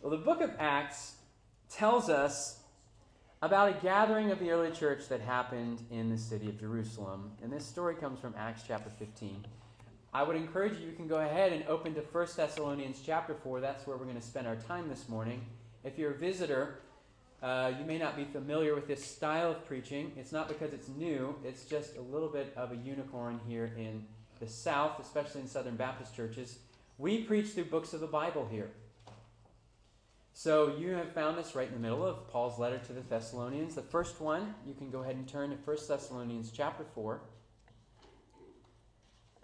Well, the book of Acts tells us about a gathering of the early church that happened in the city of Jerusalem. And this story comes from Acts chapter 15. I would encourage you, you can go ahead and open to 1 Thessalonians chapter 4. That's where we're going to spend our time this morning. If you're a visitor, you may not be familiar with this style of preaching. It's not because it's new. It's just a little bit of a unicorn here in the South, especially in Southern Baptist churches. We preach through books of the Bible here. So you have found us right in the middle of Paul's letter to the Thessalonians. The first one, you can go ahead and turn to 1 Thessalonians chapter 4.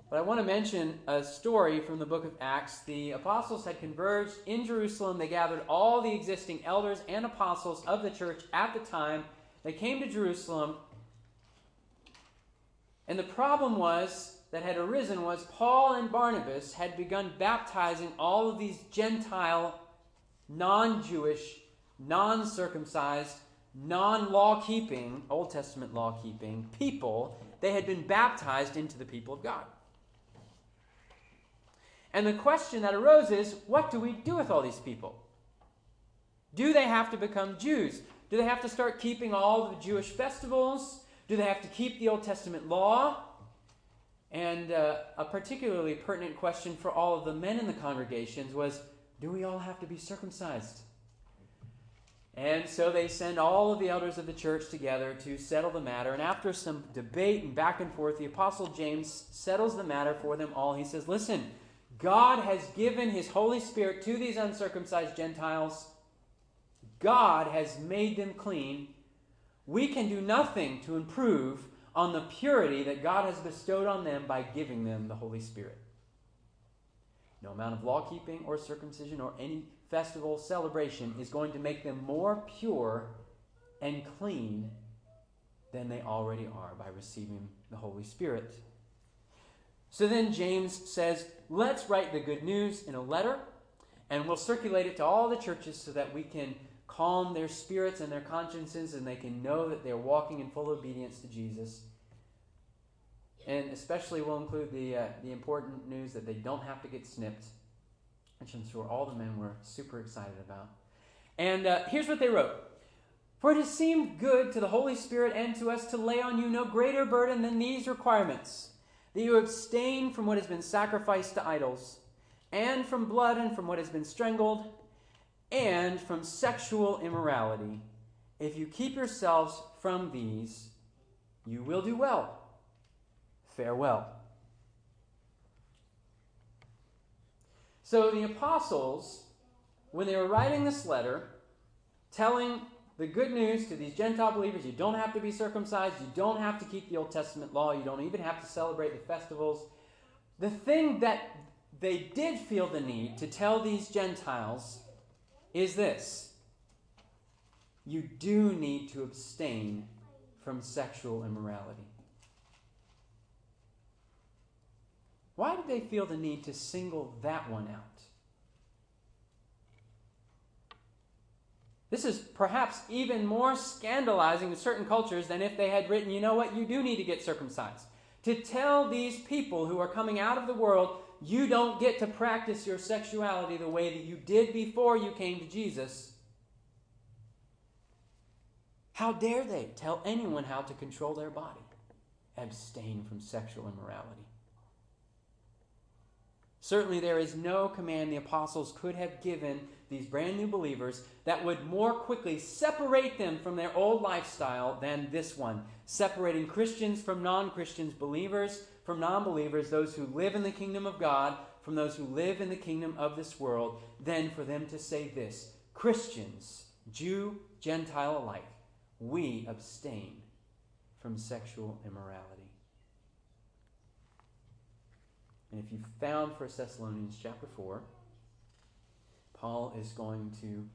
But I want to mention a story from the book of Acts. The apostles had converged in Jerusalem. They gathered all the existing elders and apostles of the church at the time. They came to Jerusalem. And the problem was that had arisen was Paul and Barnabas had begun baptizing all of these Gentile, non-Jewish, non-circumcised, non-law-keeping, Old Testament law-keeping people. They had been baptized into the people of God. And the question that arose is, what do we do with all these people? Do they have to become Jews? Do they have to start keeping all the Jewish festivals? Do they have to keep the Old Testament law? And a particularly pertinent question for all of the men in the congregations was, do we all have to be circumcised? And so they send all of the elders of the church together to settle the matter. And after some debate and back and forth, the Apostle James settles the matter for them all. He says, listen, God has given his Holy Spirit to these uncircumcised Gentiles. God has made them clean. We can do nothing to improve on the purity that God has bestowed on them by giving them the Holy Spirit. No amount of law-keeping or circumcision or any festival celebration is going to make them more pure and clean than they already are by receiving the Holy Spirit. So then James says, let's write the good news in a letter, and we'll circulate it to all the churches so that we can calm their spirits and their consciences, and they can know that they're walking in full obedience to Jesus. And especially we'll include the important news that they don't have to get snipped, which I'm sure all the men were super excited about. And here's what they wrote. For it has seemed good to the Holy Spirit and to us to lay on you no greater burden than these requirements, that you abstain from what has been sacrificed to idols, and from blood and from what has been strangled, and from sexual immorality. If you keep yourselves from these, you will do well. Farewell. So the apostles, when they were writing this letter, telling the good news to these Gentile believers, you don't have to be circumcised, you don't have to keep the Old Testament law, you don't even have to celebrate the festivals. The thing that they did feel the need to tell these Gentiles is this: you do need to abstain from sexual immorality. Why did they feel the need to single that one out? This is perhaps even more scandalizing to certain cultures than if they had written, you know what, you do need to get circumcised. To tell these people who are coming out of the world, you don't get to practice your sexuality the way that you did before you came to Jesus. How dare they tell anyone how to control their body? Abstain from sexual immorality. Certainly there is no command the apostles could have given these brand new believers that would more quickly separate them from their old lifestyle than this one. Separating Christians from non-Christians, believers from non-believers, those who live in the kingdom of God from those who live in the kingdom of this world, then for them to say this: Christians, Jew, Gentile alike, we abstain from sexual immorality. And if you found 1 Thessalonians chapter 4, Paul is going to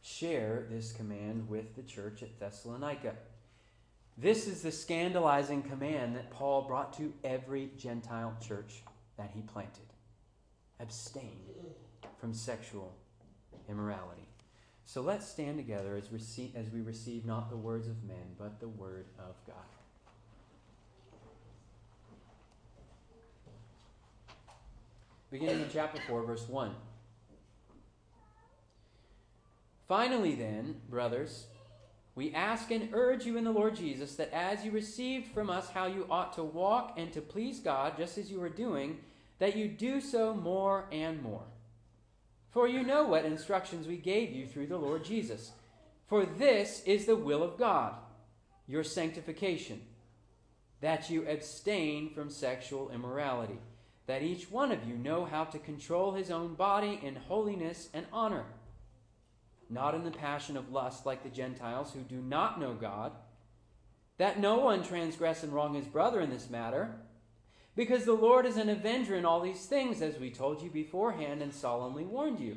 share this command with the church at Thessalonica. This is the scandalizing command that Paul brought to every Gentile church that he planted. Abstain from sexual immorality. So let's stand together as we receive not the words of men, but the word of God. Beginning in chapter 4, verse 1. Finally then, brothers, we ask and urge you in the Lord Jesus that as you received from us how you ought to walk and to please God, just as you are doing, that you do so more and more. For you know what instructions we gave you through the Lord Jesus. For this is the will of God, your sanctification, that you abstain from sexual immorality, that each one of you know how to control his own body in holiness and honor, not in the passion of lust like the Gentiles who do not know God, that no one transgress and wrong his brother in this matter, because the Lord is an avenger in all these things, as we told you beforehand and solemnly warned you.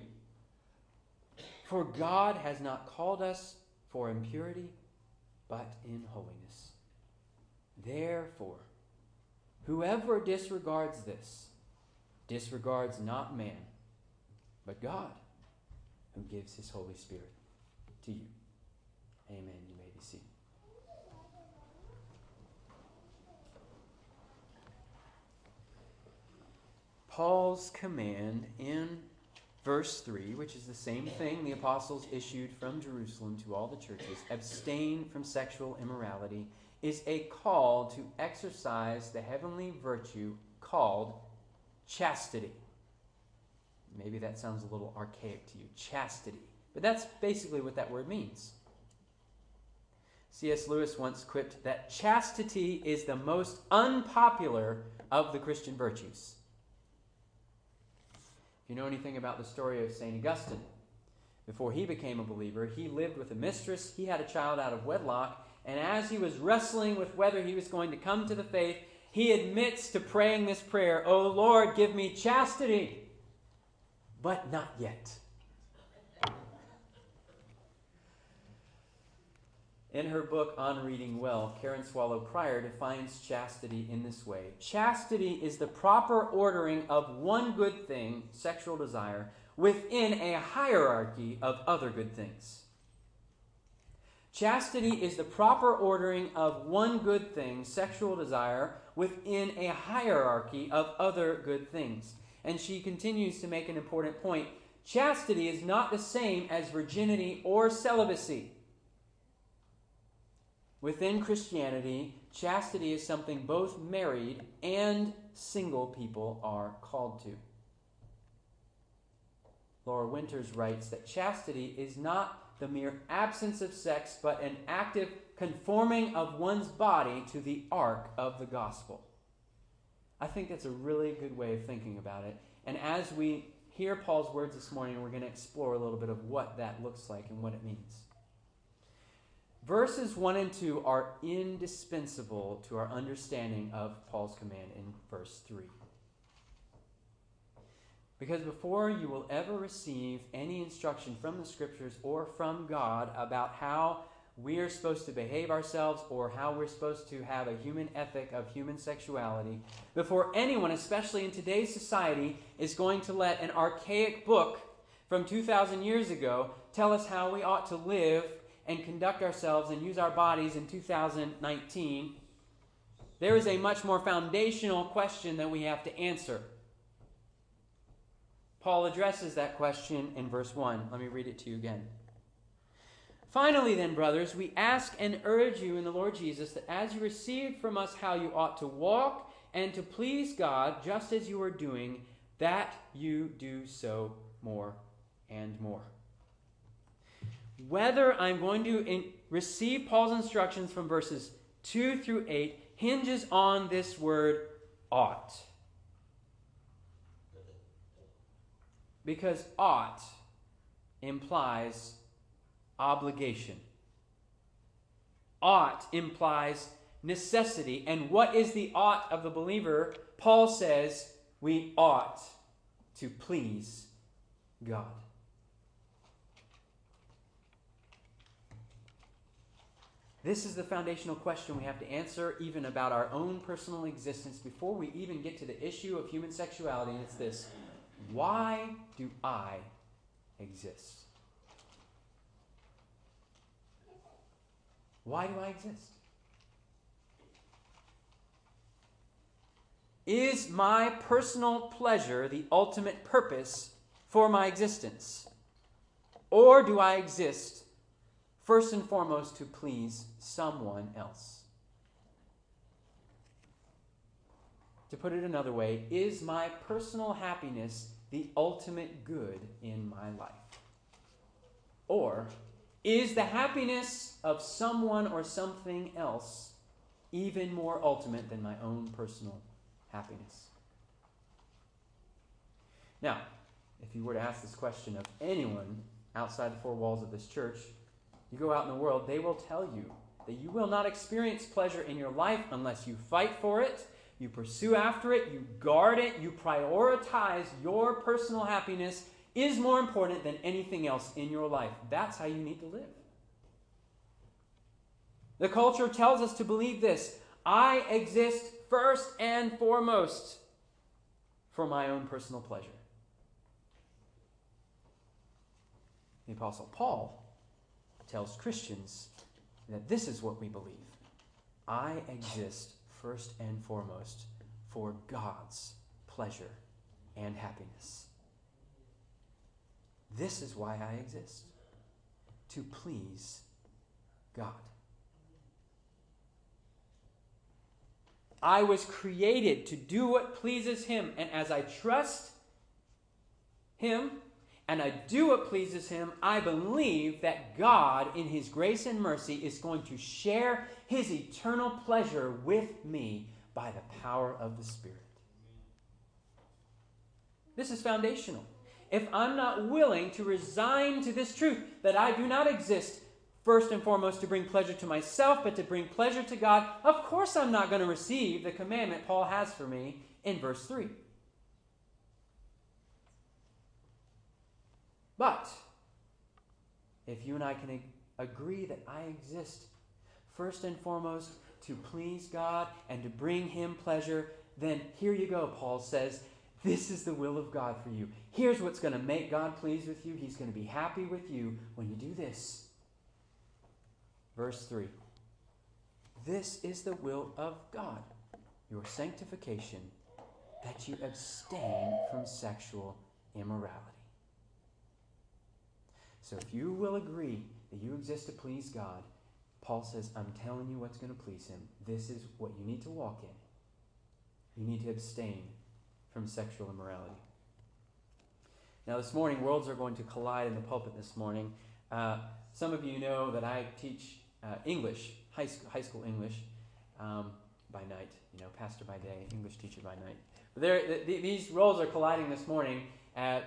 For God has not called us for impurity, but in holiness. Therefore, whoever disregards this, disregards not man, but God, who gives his Holy Spirit to you. Amen. You may be seated. Paul's command in verse 3, which is the same thing the apostles issued from Jerusalem to all the churches, abstain from sexual immorality, is a call to exercise the heavenly virtue called chastity. Maybe that sounds a little archaic to you, chastity. But that's basically what that word means. C.S. Lewis once quipped that chastity is the most unpopular of the Christian virtues. If you know anything about the story of St. Augustine, before he became a believer, he lived with a mistress, he had a child out of wedlock, and as he was wrestling with whether he was going to come to the faith, he admits to praying this prayer, "O Lord, give me chastity, but not yet." In her book, On Reading Well, Karen Swallow Pryor defines chastity in this way. Chastity is the proper ordering of one good thing, sexual desire, within a hierarchy of other good things. Chastity is the proper ordering of one good thing, sexual desire, within a hierarchy of other good things. And she continues to make an important point. Chastity is not the same as virginity or celibacy. Within Christianity, chastity is something both married and single people are called to. Laura Winters writes that chastity is not the mere absence of sex, but an active conforming of one's body to the arc of the gospel. I think that's a really good way of thinking about it. And as we hear Paul's words this morning, we're going to explore a little bit of what that looks like and what it means. Verses 1 and 2 are indispensable to our understanding of Paul's command in verse 3. Because before you will ever receive any instruction from the Scriptures or from God about how we are supposed to behave ourselves or how we're supposed to have a human ethic of human sexuality, before anyone, especially in today's society, is going to let an archaic book from 2,000 years ago tell us how we ought to live and conduct ourselves and use our bodies in 2019, there is a much more foundational question that we have to answer. Paul addresses that question in verse 1. Let me read it to you again. Finally then, brothers, we ask and urge you in the Lord Jesus that as you received from us how you ought to walk and to please God, just as you are doing, that you do so more and more. Whether I'm going to receive Paul's instructions from verses 2 through 8 hinges on this word ought. Because ought implies obligation. Ought implies necessity. And what is the ought of the believer? Paul says we ought to please God. This is the foundational question we have to answer even about our own personal existence before we even get to the issue of human sexuality, and it's this: why do I exist? Why do I exist? Is my personal pleasure the ultimate purpose for my existence? Or do I exist first and foremost to please someone else? To put it another way, is my personal happiness the ultimate good in my life? Or is the happiness of someone or something else even more ultimate than my own personal happiness? Now, if you were to ask this question of anyone outside the four walls of this church, you go out in the world, they will tell you that you will not experience pleasure in your life unless you fight for it, you pursue after it, you guard it, you prioritize. Your personal happiness is more important than anything else in your life. That's how you need to live. The culture tells us to believe this: I exist first and foremost for my own personal pleasure. The Apostle Paul tells Christians that this is what we believe. I exist first and foremost for God's pleasure and happiness. This is why I exist, to please God. I was created to do what pleases Him, and as I trust Him and I do what pleases Him, I believe that God, in His grace and mercy, is going to share His eternal pleasure with me by the power of the Spirit. This is foundational. If I'm not willing to resign to this truth that I do not exist first and foremost to bring pleasure to myself, but to bring pleasure to God, of course I'm not going to receive the commandment Paul has for me in verse 3. But if you and I can agree that I exist first and foremost to please God and to bring Him pleasure, then here you go, Paul says, this is the will of God for you. Here's what's going to make God pleased with you. He's going to be happy with you when you do this. Verse 3. This is the will of God, your sanctification, that you abstain from sexual immorality. So if you will agree that you exist to please God, Paul says, I'm telling you what's going to please Him. This is what you need to walk in. You need to abstain from sexual immorality. Now this morning, worlds are going to collide in the pulpit this morning. Some of you know that I teach English, high school English by night. You know, pastor by day, English teacher by night. But these roles are colliding this morning.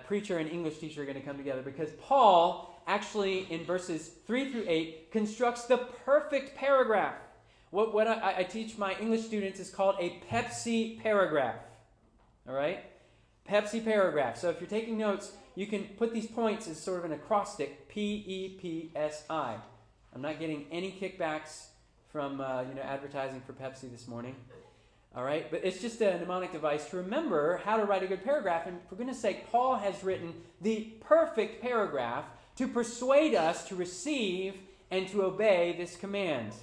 Preacher and English teacher are going to come together because Paul actually in verses 3 through 8 constructs the perfect paragraph. What I teach my English students is called a Pepsi paragraph. All right? Pepsi paragraph. So if you're taking notes, you can put these points as sort of an acrostic, P-E-P-S-I. I'm not getting any kickbacks from advertising for Pepsi this morning. All right, but it's just a mnemonic device to remember how to write a good paragraph. And for goodness sake, Paul has written the perfect paragraph to persuade us to receive and to obey this command.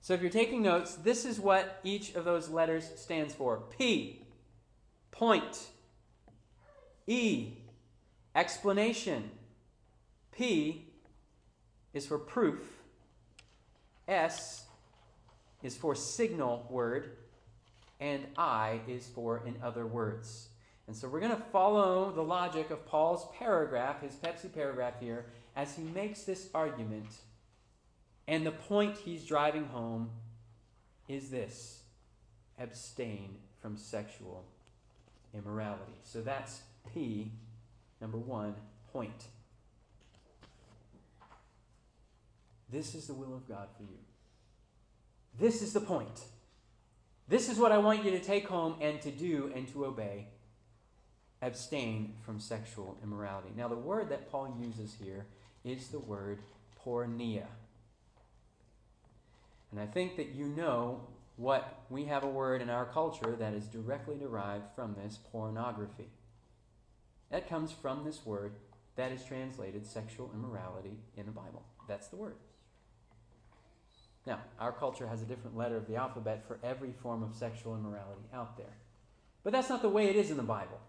So if you're taking notes, this is what each of those letters stands for. P, point. E, explanation. P is for proof. S is for signal word, and I is for in other words. And so we're going to follow the logic of Paul's paragraph, his Pepsi paragraph here, as he makes this argument. And the point he's driving home is this: abstain from sexual immorality. So that's P, number one, point. This is the will of God for you. This is the point. This is what I want you to take home and to do and to obey. Abstain from sexual immorality. Now, the word that Paul uses here is the word porneia. And I think that you know what we have a word in our culture that is directly derived from this, pornography. That comes from this word that is translated sexual immorality in the Bible. That's the word. Now, our culture has a different letter of the alphabet for every form of sexual immorality out there. But that's not the way it is in the Bible.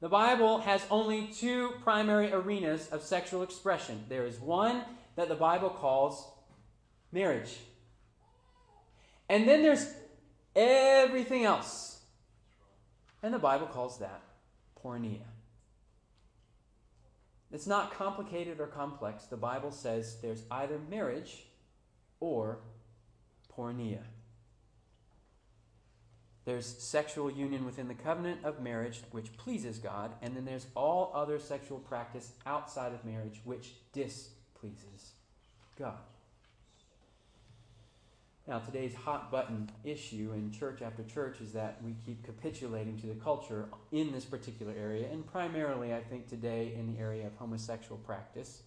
The Bible has only two primary arenas of sexual expression. There is one that the Bible calls marriage. And then there's everything else. And the Bible calls that porneia. It's not complicated or complex. The Bible says there's either marriage or porneia. There's sexual union within the covenant of marriage, which pleases God, and then there's all other sexual practice outside of marriage, which displeases God. Now, today's hot-button issue in church after church is that we keep capitulating to the culture in this particular area, and primarily, I think, today in the area of homosexual practice.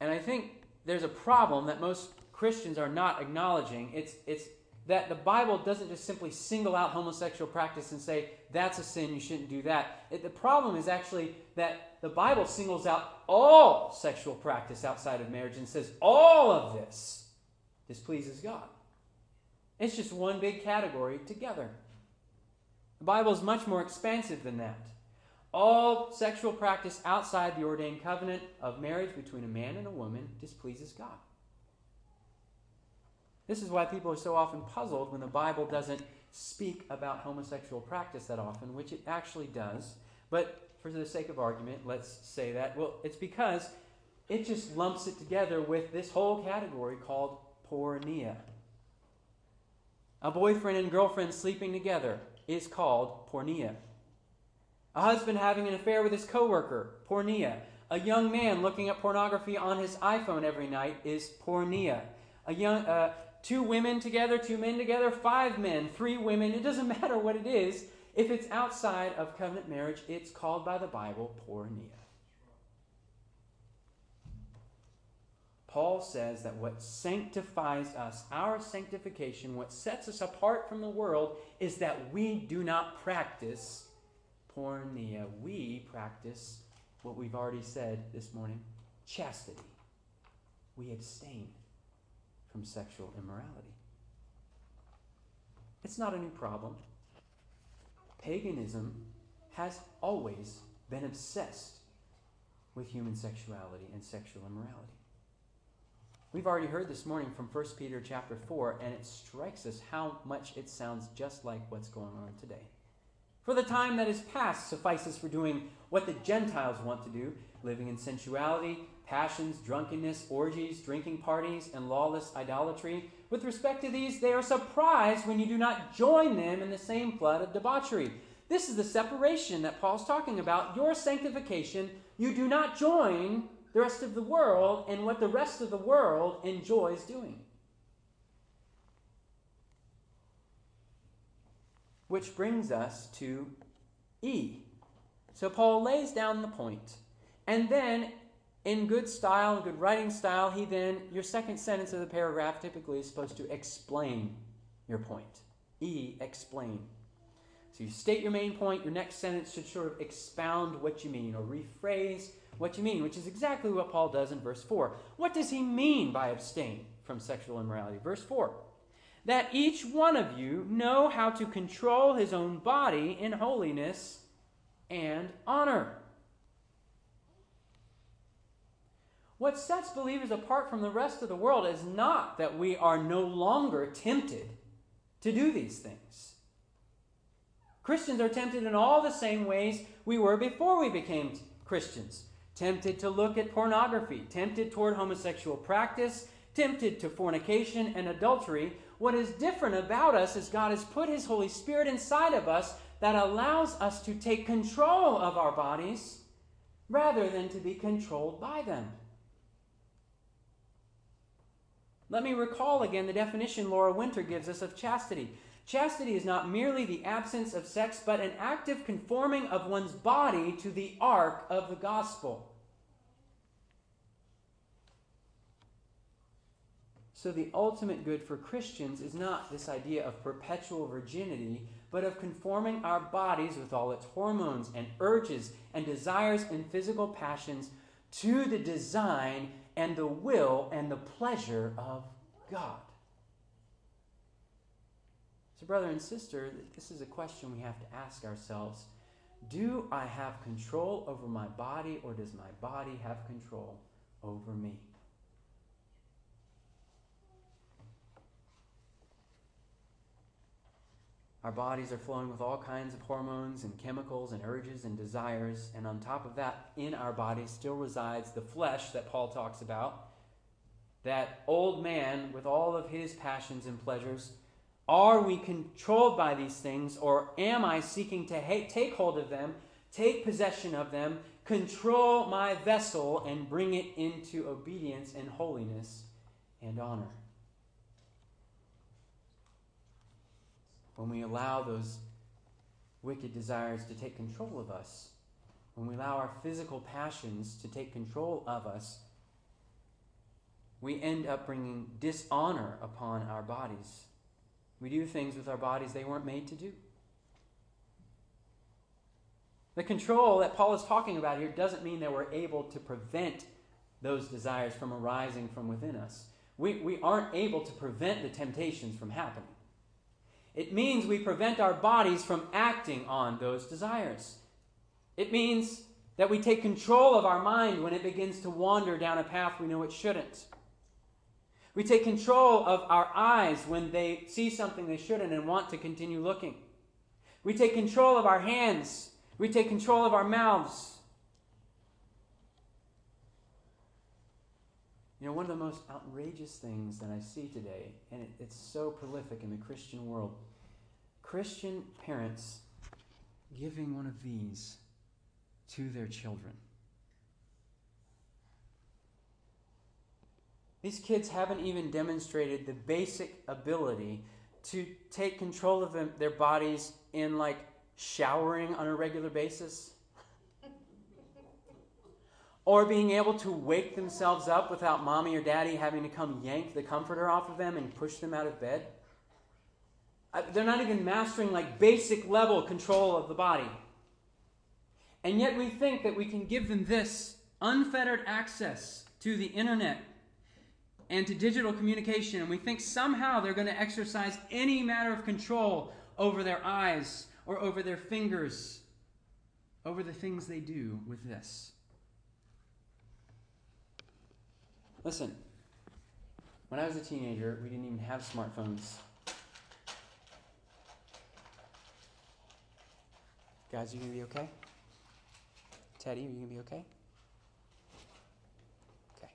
And I think there's a problem that most Christians are not acknowledging. It's that the Bible doesn't just simply single out homosexual practice and say, that's a sin, you shouldn't do that. The problem is actually that the Bible singles out all sexual practice outside of marriage and says all of this displeases God. It's just one big category together. The Bible is much more expansive than that. All sexual practice outside the ordained covenant of marriage between a man and a woman displeases God. This is why people are so often puzzled when the Bible doesn't speak about homosexual practice that often, which it actually does. But for the sake of argument, let's say that. Well, it's because it just lumps it together with this whole category called porneia. A boyfriend and girlfriend sleeping together is called porneia. A husband having an affair with his coworker, porneia. A young man looking at pornography on his iPhone every night is porneia. Two women together, two men together, five men, three women. It doesn't matter what it is. If it's outside of covenant marriage, it's called by the Bible porneia. Paul says that what sanctifies us, our sanctification, what sets us apart from the world, is that we do not practice porneia. We practice what we've already said this morning, chastity. We abstain from sexual immorality. It's not a new problem. Paganism has always been obsessed with human sexuality and sexual immorality. We've already heard this morning from 1 Peter chapter 4, and it strikes us how much it sounds just like what's going on today. For the time that is past suffices for doing what the Gentiles want to do, living in sensuality, passions, drunkenness, orgies, drinking parties, and lawless idolatry. With respect to these, they are surprised when you do not join them in the same flood of debauchery. This is the separation that Paul's talking about. Your sanctification, you do not join the rest of the world in what the rest of the world enjoys doing. Which brings us to E. So Paul lays down the point, and then in good style, and good writing style, your second sentence of the paragraph typically is supposed to explain your point. E, explain. So you state your main point, your next sentence should sort of expound what you mean or rephrase what you mean, which is exactly what Paul does in verse 4. What does he mean by abstain from sexual immorality? Verse 4, that each one of you know how to control his own body in holiness and honor. What sets believers apart from the rest of the world is not that we are no longer tempted to do these things. Christians are tempted in all the same ways we were before we became Christians. Tempted to look at pornography, tempted toward homosexual practice, tempted to fornication and adultery. What is different about us is God has put His Holy Spirit inside of us that allows us to take control of our bodies rather than to be controlled by them. Let me recall again the definition Laura Winters gives us of chastity. Chastity is not merely the absence of sex, but an active conforming of one's body to the arc of the gospel. So the ultimate good for Christians is not this idea of perpetual virginity, but of conforming our bodies with all its hormones and urges and desires and physical passions to the design and the will and the pleasure of God. So brother and sister, this is a question we have to ask ourselves. Do I have control over my body, or does my body have control over me? Our bodies are flowing with all kinds of hormones and chemicals and urges and desires. And on top of that, in our body still resides the flesh that Paul talks about. That old man with all of his passions and pleasures. Are we controlled by these things, or am I seeking to take hold of them, take possession of them, control my vessel, and bring it into obedience and holiness and honor? When we allow those wicked desires to take control of us, when we allow our physical passions to take control of us, we end up bringing dishonor upon our bodies. We do things with our bodies they weren't made to do. The control that Paul is talking about here doesn't mean that we're able to prevent those desires from arising from within us. We aren't able to prevent the temptations from happening. It means we prevent our bodies from acting on those desires. It means that we take control of our mind when it begins to wander down a path we know it shouldn't. We take control of our eyes when they see something they shouldn't and want to continue looking. We take control of our hands. We take control of our mouths. You know, one of the most outrageous things that I see today, and it's so prolific in the Christian world, Christian parents giving one of these to their children. These kids haven't even demonstrated the basic ability to take control of their bodies in, like, showering on a regular basis. Or being able to wake themselves up without mommy or daddy having to come yank the comforter off of them and push them out of bed. They're not even mastering like basic level control of the body. And yet we think that we can give them this unfettered access to the internet and to digital communication. And we think somehow they're going to exercise any matter of control over their eyes or over their fingers, over the things they do with this. Listen, when I was a teenager, we didn't even have smartphones. Guys, are you going to be okay? Teddy, are you going to be okay? Okay.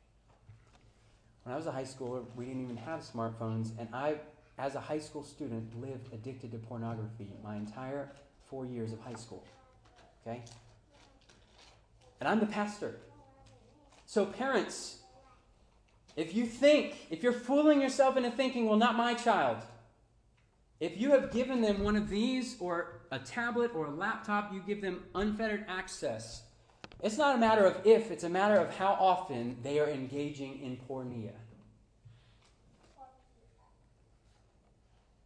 When I was a high schooler, we didn't even have smartphones, and I, as a high school student, lived addicted to pornography my entire 4 years of high school. Okay? And I'm the pastor. So parents, if you're fooling yourself into thinking, well, not my child. If you have given them one of these or a tablet or a laptop, you give them unfettered access. It's not a matter of if, it's a matter of how often they are engaging in pornea.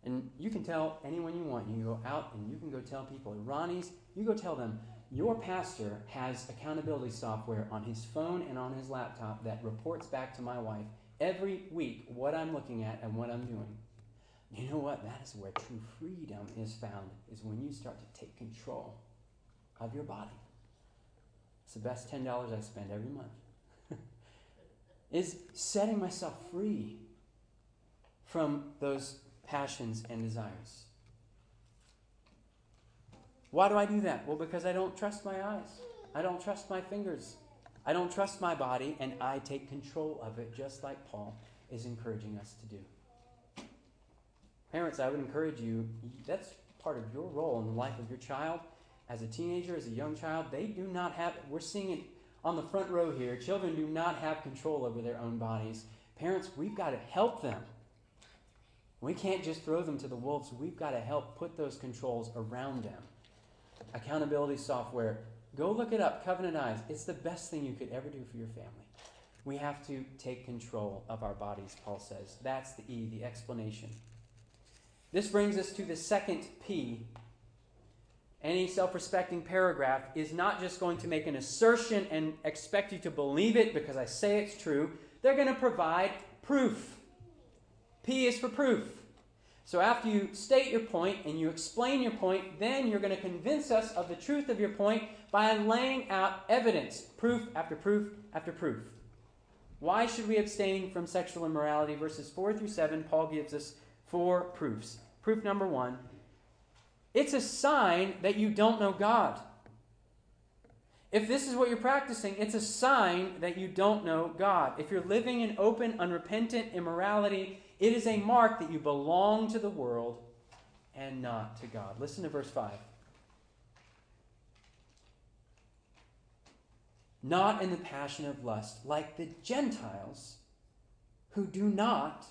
And you can tell anyone you want. You go out and you can go tell people. Ronnie's, you go tell them. Your pastor has accountability software on his phone and on his laptop that reports back to my wife every week what I'm looking at and what I'm doing. You know what? That is where true freedom is found, is when you start to take control of your body. It's the best $10 I spend every month, is setting myself free from those passions and desires. Why do I do that? Well, because I don't trust my eyes. I don't trust my fingers. I don't trust my body, and I take control of it, just like Paul is encouraging us to do. Parents, I would encourage you, that's part of your role in the life of your child. As a teenager, as a young child, they do not have, we're seeing it on the front row here, children do not have control over their own bodies. Parents, we've got to help them. We can't just throw them to the wolves. We've got to help put those controls around them. Accountability software. Go look it up, Covenant Eyes. It's the best thing you could ever do for your family. We have to take control of our bodies, Paul says. That's the E, the explanation. This brings us to the second P. Any self-respecting paragraph is not just going to make an assertion and expect you to believe it because I say it's true. They're going to provide proof. P is for proof. So after you state your point and you explain your point, then you're going to convince us of the truth of your point by laying out evidence, proof after proof after proof. Why should we abstain from sexual immorality? Verses 4 through 7, Paul gives us four proofs. Proof number one, it's a sign that you don't know God. If this is what you're practicing, it's a sign that you don't know God. If you're living in open, unrepentant immorality, it is a mark that you belong to the world and not to God. Listen to verse 5. Not in the passion of lust, like the Gentiles who do not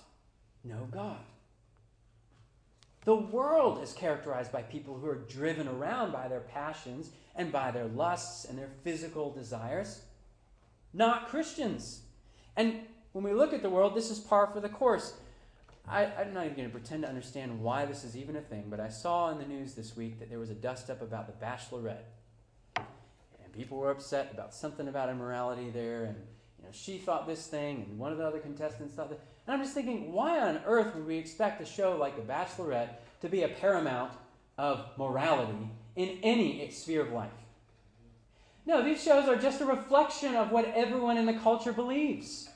know God. The world is characterized by people who are driven around by their passions and by their lusts and their physical desires, not Christians. And when we look at the world, this is par for the course. I'm not even going to pretend to understand why this is even a thing, but I saw in the news this week that there was a dust-up about The Bachelorette. And people were upset about something about immorality there, and she thought this thing, and one of the other contestants thought that. And I'm just thinking, why on earth would we expect a show like The Bachelorette to be a paramount of morality in any sphere of life? No, these shows are just a reflection of what everyone in the culture believes,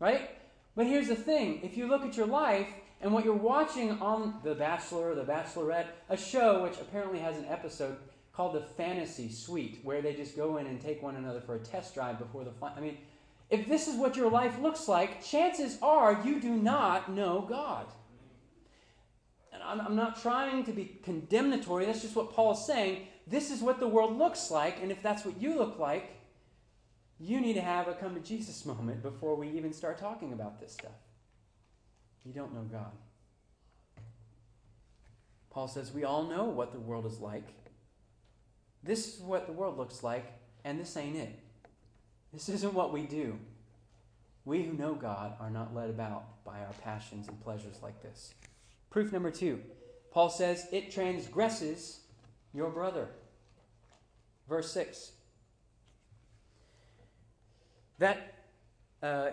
right? But here's the thing. If you look at your life and what you're watching on The Bachelor or The Bachelorette, a show which apparently has an episode called The Fantasy Suite, where they just go in and take one another for a test drive before the final. I mean, if this is what your life looks like, chances are you do not know God. And I'm not trying to be condemnatory. That's just what Paul is saying. This is what the world looks like, and if that's what you look like, you need to have a come to Jesus moment before we even start talking about this stuff. You don't know God. Paul says we all know what the world is like. This is what the world looks like, and this ain't it. This isn't what we do. We who know God are not led about by our passions and pleasures like this. Proof number two. Paul says it transgresses your brother. Verse 6.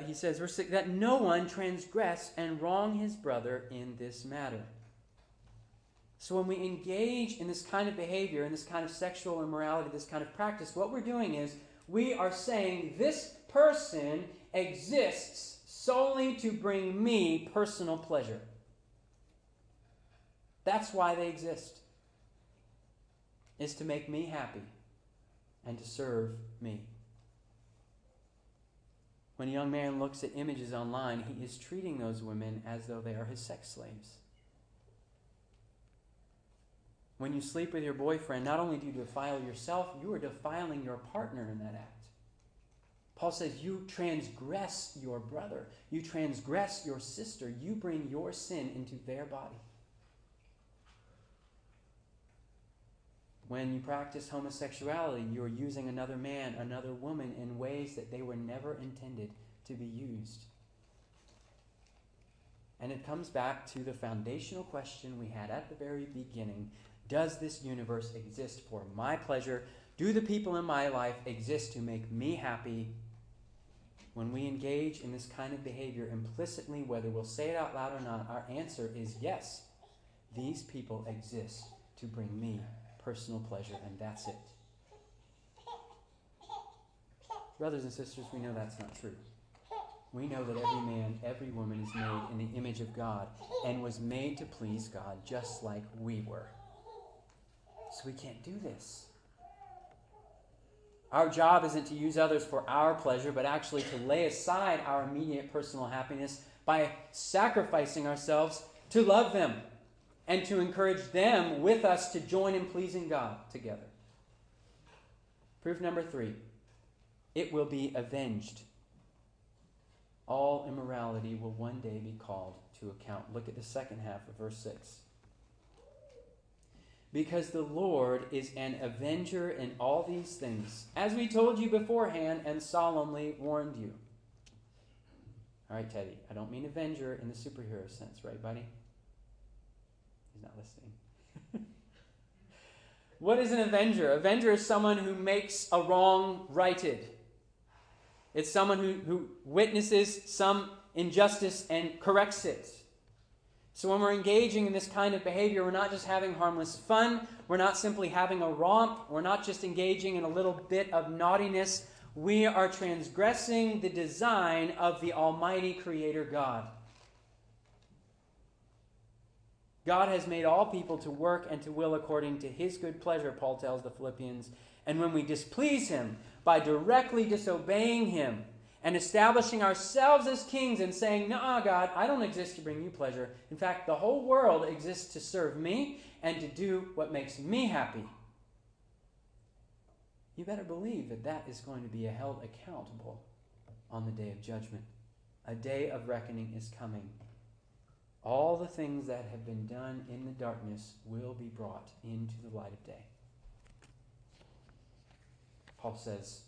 He says, verse 6, that no one transgress and wrong his brother in this matter. So when we engage in this kind of behavior, in this kind of sexual immorality, this kind of practice, what we're doing is we are saying this person exists solely to bring me personal pleasure. That's why they exist, is to make me happy and to serve me. When a young man looks at images online, he is treating those women as though they are his sex slaves. When you sleep with your boyfriend, not only do you defile yourself, you are defiling your partner in that act. Paul says you transgress your brother. You transgress your sister. You bring your sin into their body. When you practice homosexuality, you are using another man, another woman in ways that they were never intended to be used. And it comes back to the foundational question we had at the very beginning. Does this universe exist for my pleasure? Do the people in my life exist to make me happy? When we engage in this kind of behavior implicitly, whether we'll say it out loud or not, our answer is yes. These people exist to bring me personal pleasure, and that's it. Brothers and sisters, we know that's not true. We know that every man, every woman is made in the image of God and was made to please God just like we were. So we can't do this. Our job isn't to use others for our pleasure, but actually to lay aside our immediate personal happiness by sacrificing ourselves to love them and to encourage them with us to join in pleasing God together. Proof number three, it will be avenged. All immorality will one day be called to account. Look at the second half of verse 6. Because the Lord is an avenger in all these things, as we told you beforehand and solemnly warned you. All right, Teddy, I don't mean avenger in the superhero sense, right, buddy? He's not listening. What is an avenger? Avenger is someone who makes a wrong righted. It's someone who witnesses some injustice and corrects it. So when we're engaging in this kind of behavior, we're not just having harmless fun. We're not simply having a romp. We're not just engaging in a little bit of naughtiness. We are transgressing the design of the Almighty Creator God. God has made all people to work and to will according to his good pleasure, Paul tells the Philippians. And when we displease him by directly disobeying him, and establishing ourselves as kings and saying, "Nah, God, I don't exist to bring you pleasure. In fact, the whole world exists to serve me and to do what makes me happy." You better believe that that is going to be held accountable on the day of judgment. A day of reckoning is coming. All the things that have been done in the darkness will be brought into the light of day. Paul says,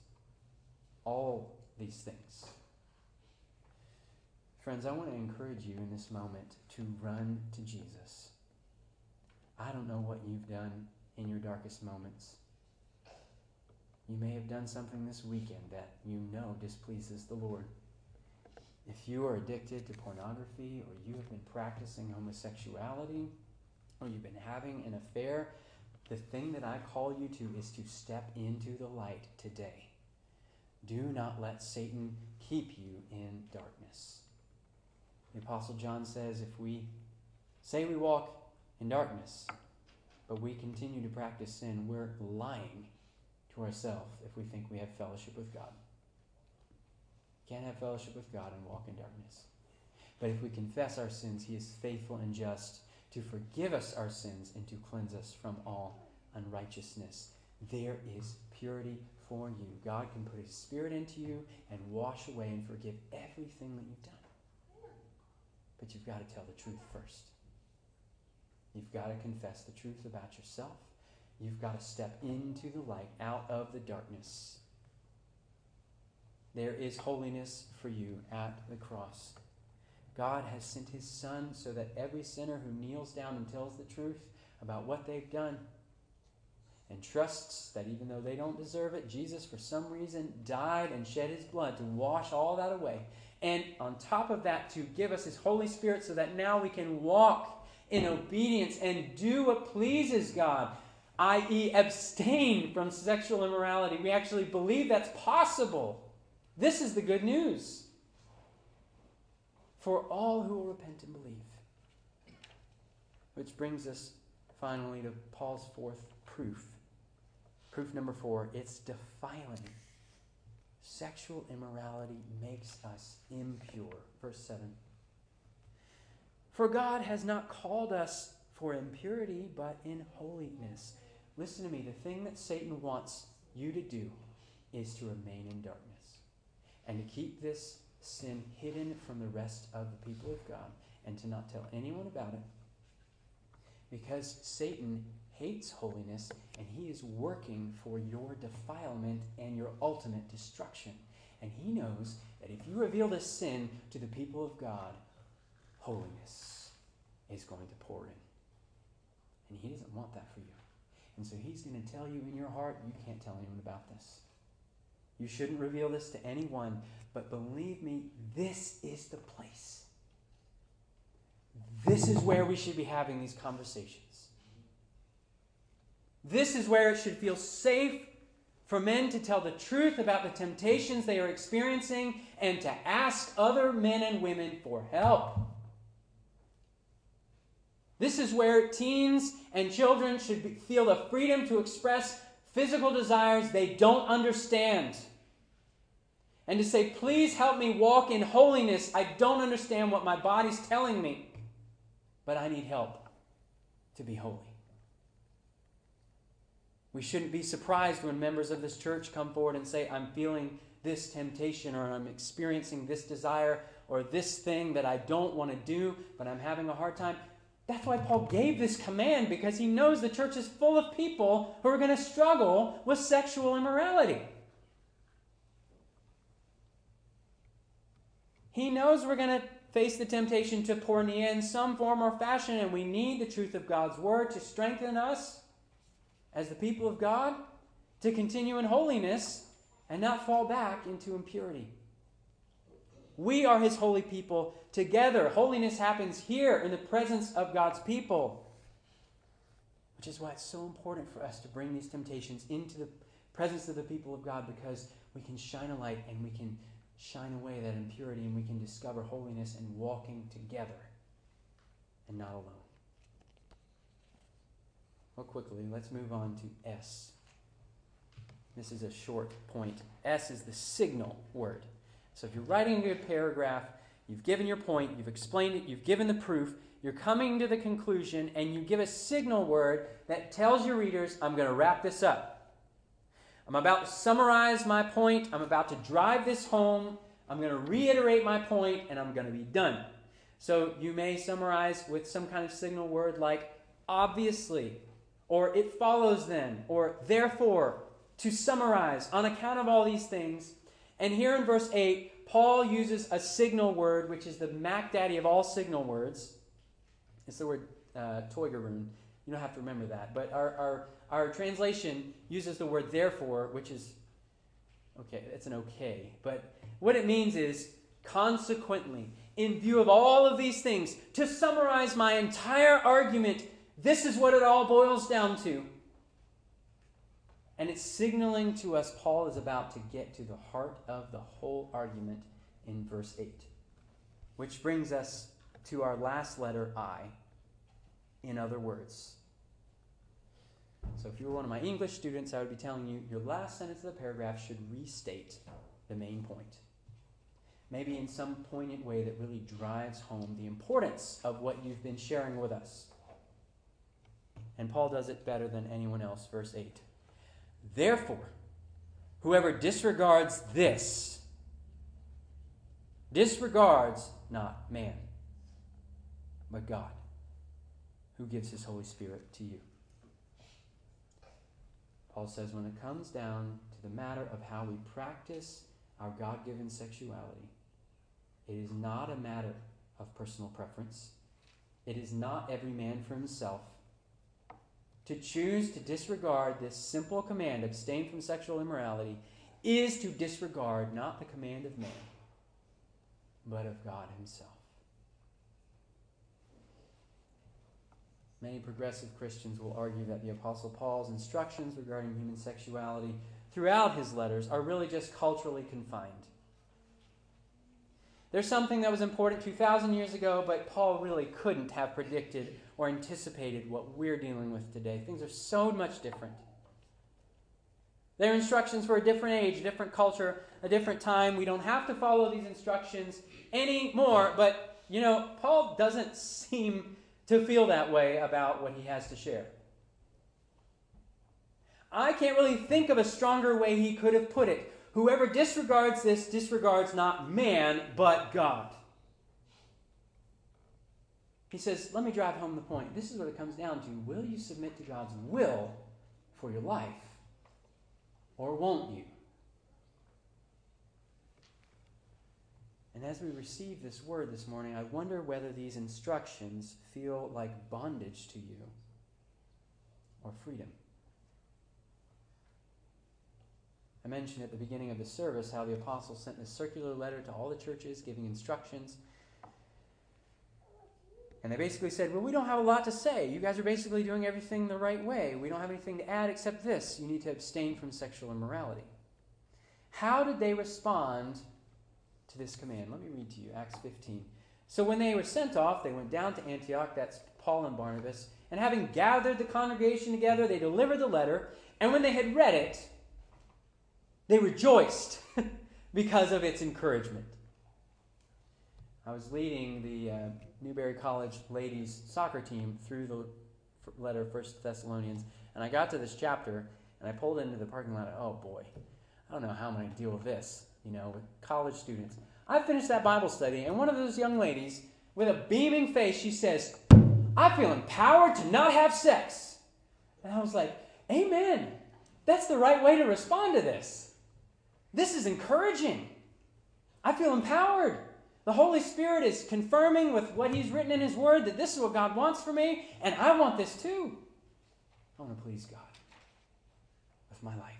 all these things. Friends, I want to encourage you in this moment to run to Jesus. I don't know what you've done in your darkest moments. You may have done something this weekend that you know displeases the Lord. If you are addicted to pornography, or you have been practicing homosexuality, or you've been having an affair, the thing that I call you to is to step into the light today. Do not let Satan keep you in darkness. The Apostle John says, if we say we walk in darkness, but we continue to practice sin, we're lying to ourselves if we think we have fellowship with God. You can't have fellowship with God and walk in darkness. But if we confess our sins, he is faithful and just to forgive us our sins and to cleanse us from all unrighteousness. There is purity for you. God can put his Spirit into you and wash away and forgive everything that you've done. But you've got to tell the truth first. You've got to confess the truth about yourself. You've got to step into the light, out of the darkness. There is holiness for you at the cross. God has sent his Son so that every sinner who kneels down and tells the truth about what they've done, and trusts that even though they don't deserve it, Jesus for some reason died and shed his blood to wash all that away. And on top of that, to give us his Holy Spirit so that now we can walk in obedience and do what pleases God, i.e. abstain from sexual immorality. We actually believe that's possible. This is the good news for all who will repent and believe. Which brings us finally to Paul's fourth proof. Proof number 4, it's defiling. Sexual immorality makes us impure. Verse 7. For God has not called us for impurity, but in holiness. Listen to me, the thing that Satan wants you to do is to remain in darkness and to keep this sin hidden from the rest of the people of God and to not tell anyone about it, because Satan hates holiness, and he is working for your defilement and your ultimate destruction. And he knows that if you reveal this sin to the people of God, holiness is going to pour in. And he doesn't want that for you. And so he's going to tell you in your heart, you can't tell anyone about this. You shouldn't reveal this to anyone, but believe me, this is the place. This is where we should be having these conversations. This is where it should feel safe for men to tell the truth about the temptations they are experiencing and to ask other men and women for help. This is where teens and children should feel the freedom to express physical desires they don't understand and to say, "Please help me walk in holiness. I don't understand what my body's telling me, but I need help to be holy." We shouldn't be surprised when members of this church come forward and say, "I'm feeling this temptation," or "I'm experiencing this desire," or "this thing that I don't want to do, but I'm having a hard time." That's why Paul gave this command, because he knows the church is full of people who are going to struggle with sexual immorality. He knows we're going to face the temptation to porneia in some form or fashion, and we need the truth of God's word to strengthen us as the people of God to continue in holiness and not fall back into impurity. We are his holy people together. Holiness happens here in the presence of God's people, which is why it's so important for us to bring these temptations into the presence of the people of God, because we can shine a light and we can shine away that impurity and we can discover holiness and walking together and not alone. Well, quickly, let's move on to S. This is a short point. S is the signal word. So if you're writing your paragraph, you've given your point, you've explained it, you've given the proof, you're coming to the conclusion, and you give a signal word that tells your readers, I'm going to wrap this up. I'm about to summarize my point. I'm about to drive this home. I'm going to reiterate my point, and I'm going to be done. So you may summarize with some kind of signal word like obviously, or it follows then, or therefore, to summarize, on account of all these things. And here in verse 8, Paul uses a signal word, which is the MacDaddy of all signal words. It's the word toigeroon. You don't have to remember that. But our translation uses the word therefore, which is, okay, it's an okay. But what it means is, consequently, in view of all of these things, to summarize my entire argument, this is what it all boils down to. And it's signaling to us Paul is about to get to the heart of the whole argument in verse 8. Which brings us to our last letter, I, in other words. So if you were one of my English students, I would be telling you your last sentence of the paragraph should restate the main point. Maybe in some poignant way that really drives home the importance of what you've been sharing with us. And Paul does it better than anyone else. Verse 8. Therefore, whoever disregards this, disregards not man, but God, who gives his Holy Spirit to you. Paul says when it comes down to the matter of how we practice our God-given sexuality, it is not a matter of personal preference. It is not every man for himself. To choose to disregard this simple command, abstain from sexual immorality, is to disregard not the command of man, but of God himself. Many progressive Christians will argue that the Apostle Paul's instructions regarding human sexuality throughout his letters are really just culturally confined. There's something that was important 2,000 years ago, but Paul really couldn't have predicted or anticipated what we're dealing with today. Things are so much different. They're instructions for a different age, a different culture, a different time. We don't have to follow these instructions anymore, but, you know, Paul doesn't seem to feel that way about what he has to share. I can't really think of a stronger way he could have put it. Whoever disregards this disregards not man, but God. He says, let me drive home the point. This is what it comes down to. Will you submit to God's will for your life, or won't you? And as we receive this word this morning, I wonder whether these instructions feel like bondage to you or freedom. I mentioned at the beginning of the service how the apostle sent this circular letter to all the churches giving instructions. And they basically said, well, we don't have a lot to say. You guys are basically doing everything the right way. We don't have anything to add except this. You need to abstain from sexual immorality. How did they respond to this command? Let me read to you Acts 15. So when they were sent off, they went down to Antioch. That's Paul and Barnabas. And having gathered the congregation together, they delivered the letter. And when they had read it, they rejoiced because of its encouragement. I was leading the Newberry College ladies soccer team through the letter 1 Thessalonians, and I got to this chapter, and I pulled into the parking lot. Oh boy, I don't know how I'm going to deal with this, you know, with college students. I finished that Bible study, and one of those young ladies, with a beaming face, she says, I feel empowered to not have sex. And I was like, amen. That's the right way to respond to this. This is encouraging. I feel empowered. The Holy Spirit is confirming with what he's written in his word that this is what God wants for me, and I want this too. I want to please God with my life.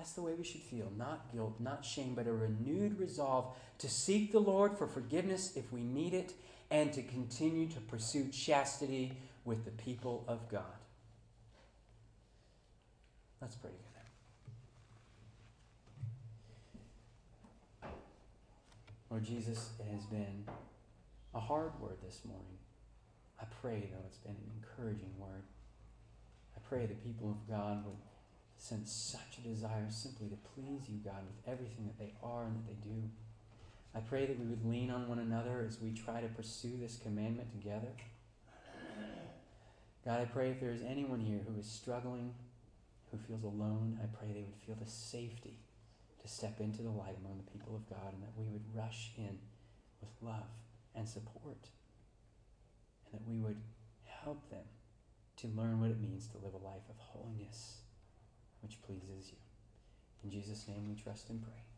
That's the way we should feel. Not guilt, not shame, but a renewed resolve to seek the Lord for forgiveness if we need it, and to continue to pursue chastity with the people of God. Let's pray together. Lord Jesus, it has been a hard word this morning. I pray, though, it's been an encouraging word. I pray the people of God would sense such a desire simply to please you, God, with everything that they are and that they do. I pray that we would lean on one another as we try to pursue this commandment together. God, I pray if there is anyone here who is struggling, who feels alone, I pray they would feel the safety to step into the light among the people of God, and that we would rush in with love and support, and that we would help them to learn what it means to live a life of holiness which pleases you. In Jesus' name we trust and pray.